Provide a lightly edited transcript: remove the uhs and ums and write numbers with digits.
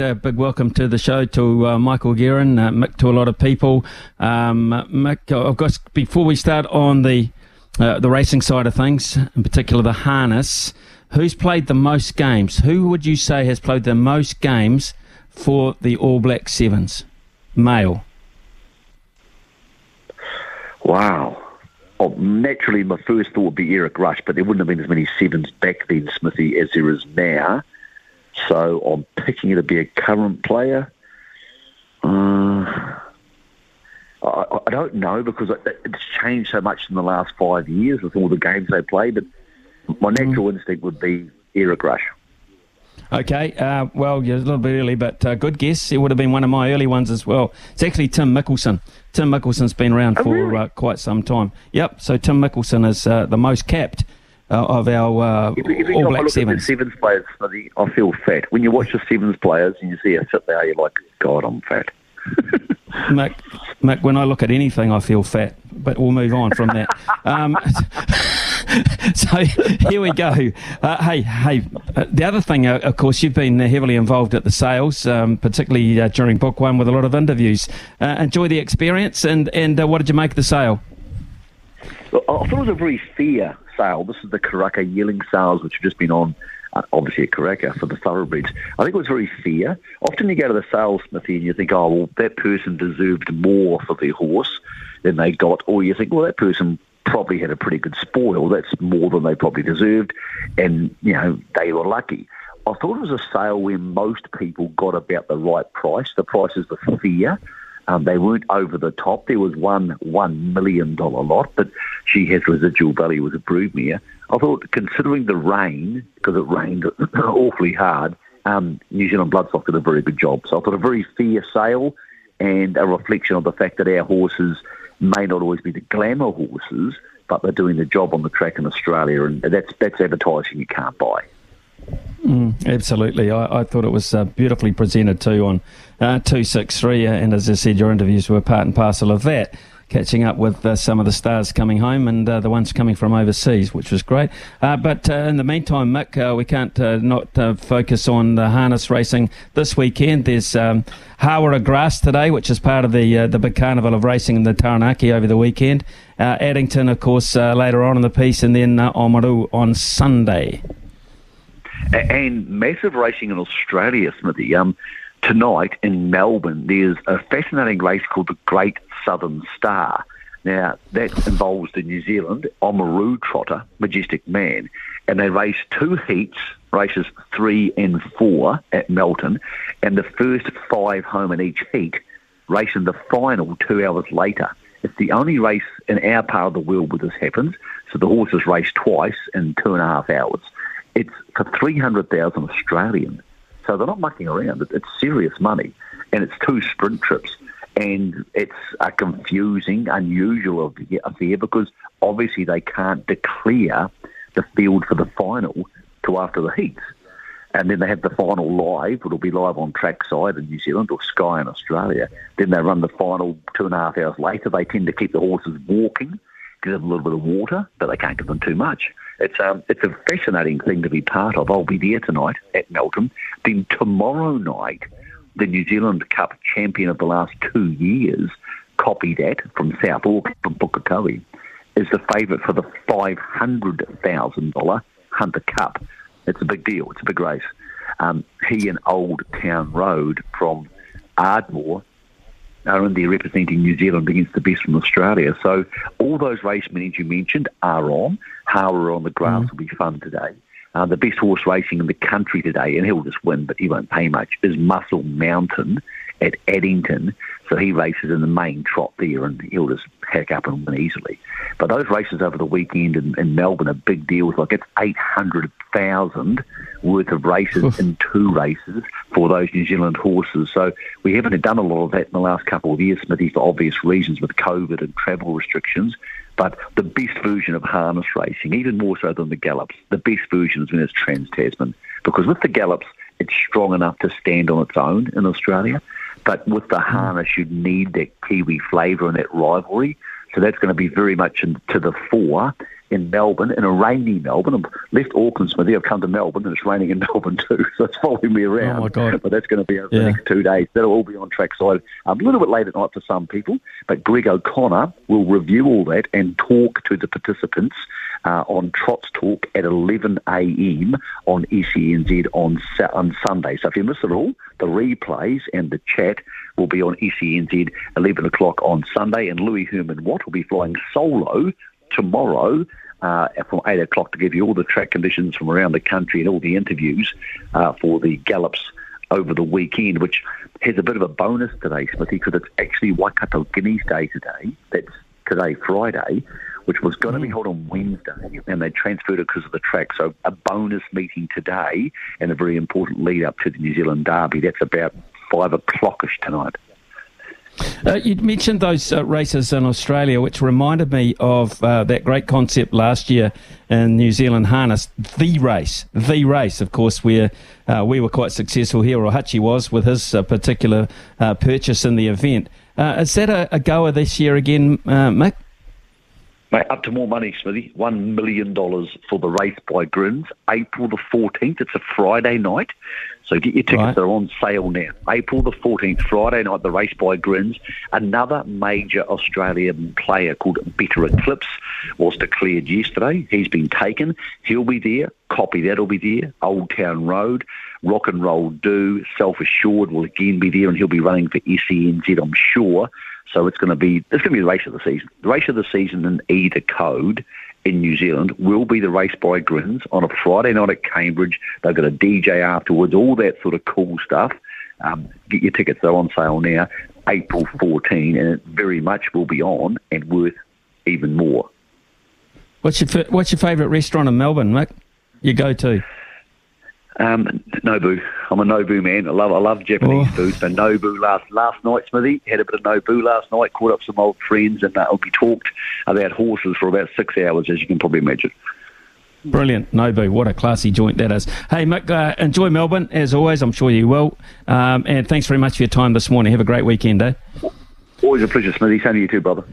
Big welcome to the show to Michael Guerin, Mick to a lot of people. Mick, of course, before we start on the racing side of things, in particular the harness, who's played the most games? Who would you say has played the most games for the All Black Sevens? Male. Wow. Oh, naturally, my first thought would be Eric Rush, but there wouldn't have been as many sevens back then, Smithy, as there is now. So I'm picking it to be a current player. I don't know because it's changed so much in the last 5 years with all the games they play, but my natural instinct would be Eric Rush. Okay, well, you're a little bit early, but good guess. It would have been one of my early ones as well. It's actually Tim Mickelson. Tim Mickelson's been around for quite some time. Yep, so Tim Mickelson is the most capped of our All Black Sevens. Every time I look at the Sevens players, I feel fat. When you watch the Sevens players and you see how fit they are, you're like, God, I'm fat. Mick, when I look at anything, I feel fat. But we'll move on from that. So here we go. The other thing, of course, you've been heavily involved at the sales, particularly during book one with a lot of interviews. Enjoy the experience, and what did you make of the sale? Well, I thought it was a very fair sale. This is the Karaka Yearling sales, which have just been on, obviously at Karaka for the thoroughbreds. I think it was very fair. Often you go to the sales, Smithy, and you think, oh, well, that person deserved more for their horse than they got, or you think, well, that person probably had a pretty good spoil. That's more than they probably deserved, and, you know, they were lucky. I thought it was a sale where most people got about the right price. The prices were fair. They weren't over the top. There was one $1 million lot, but she has residual value as a broodmare. I thought, considering the rain, because it rained awfully hard, New Zealand Bloodstock did a very good job. So I thought a very fair sale and a reflection of the fact that our horses may not always be the glamour horses, but they're doing the job on the track in Australia, and that's advertising you can't buy. Absolutely. I thought it was beautifully presented too on 263, and as I said, your interviews were part and parcel of that, catching up with some of the stars coming home and the ones coming from overseas, which was great. But in the meantime, Mick, we can't not focus on the harness racing this weekend. There's Hawera Grass today, which is part of the big carnival of racing in the Taranaki over the weekend. Addington, of course, later on in the piece, and then Oamaru on Sunday. And massive racing in Australia, Smithy. Tonight in Melbourne, there's a fascinating race called the Great Southern Star. Now, that involves the New Zealand Oamaru trotter, Majestic Man, and they race two heats, races 3 and 4 at Melton, and the first 5 home in each heat race in the final 2 hours later. It's the only race in our part of the world where this happens, so the horses race twice in 2.5 hours. It's for 300,000 Australian. So they're not mucking around. It's serious money. And it's 2 sprint trips. And it's a confusing, unusual affair because obviously they can't declare the field for the final till after the heats. And then they have the final live. It'll be live on trackside in New Zealand or Sky in Australia. Then they run the final 2.5 hours later. They tend to keep the horses walking, give them a little bit of water, but they can't give them too much. It's a fascinating thing to be part of. I'll be there tonight at Melton. Then tomorrow night, the New Zealand Cup champion of the last 2 years, Copy That, from South Auckland, from Pukatoi, is the favourite for the $500,000 Hunter Cup. It's a big deal. It's a big race. He and Old Town Road from Ardmore are in there representing New Zealand against the best from Australia. So all those race meetings you mentioned are on. Hawera on the grass will be fun today. The best horse racing in the country today, and he'll just win, but he won't pay much, is Muscle Mountain at Addington. So he races in the main trot there, and he'll just hack up and win easily. But those races over the weekend in Melbourne are big deals. Like, it's 800,000 worth of races in two races for those New Zealand horses. So we haven't done a lot of that in the last couple of years, Smithy, for obvious reasons with COVID and travel restrictions. But the best version of harness racing, even more so than the gallops, the best version is when it's Trans-Tasman. Because with the gallops, it's strong enough to stand on its own in Australia. But with the harness, you need that Kiwi flavour and that rivalry. So that's going to be very much to the fore in Melbourne, in a rainy Melbourne. I've left Auckland, Smithy. I've come to Melbourne, and it's raining in Melbourne too. So it's following me around. Oh, my God. But that's going to be over the next 2 days. That'll all be on trackside. A little bit late at night for some people, but Greg O'Connor will review all that and talk to the participants on Trot's Talk at 11 a.m. on ECNZ on Sunday. So if you miss it all, the replays and the chat will be on ECNZ 11 o'clock on Sunday, and Louis Herman Watt will be flying solo tomorrow from 8 o'clock to give you all the track conditions from around the country and all the interviews for the gallops over the weekend, which has a bit of a bonus today, Smithy, because it's actually Waikato Guineas Day today. That's today, Friday, which was going to be held on Wednesday, and they transferred it because of the track. So a bonus meeting today and a very important lead-up to the New Zealand Derby. That's about 5 o'clock-ish tonight. You mentioned those races in Australia, which reminded me of that great concept last year in New Zealand harness, the race, of course, where we were quite successful here, or Hutchie was, with his particular purchase in the event. Is that a goer this year again, Mick? Mate, up to more money, Smithy. $1 million for the Race by Grins, April the 14th. It's a Friday night. So get your tickets. Right. They're on sale now. April the 14th, Friday night, the Race by Grins. Another major Australian player called Better Eclipse was declared yesterday. He's been taken. He'll be there. Copy That will be there. Old Town Road, Rock and Roll Do, Self Assured will again be there, and he'll be running for SENZ, I'm sure. So it's going to be the race of the season. The race of the season in either code in New Zealand will be the Race by Grins on a Friday night at Cambridge. They've got a DJ afterwards, all that sort of cool stuff. Get your tickets, they're on sale now, April 14, and it very much will be on and worth even more. What's your favourite restaurant in Melbourne, Mick, you go to? Nobu. I'm a Nobu man. I love Japanese food. So Nobu last night, Smithy, had a bit of Nobu last night, caught up some old friends, and we talked about horses for about 6 hours, as you can probably imagine. Brilliant. Nobu, what a classy joint that is. Hey, Mick, enjoy Melbourne, as always. I'm sure you will. And thanks very much for your time this morning. Have a great weekend, eh? Always a pleasure, Smithy. Same to you too, brother.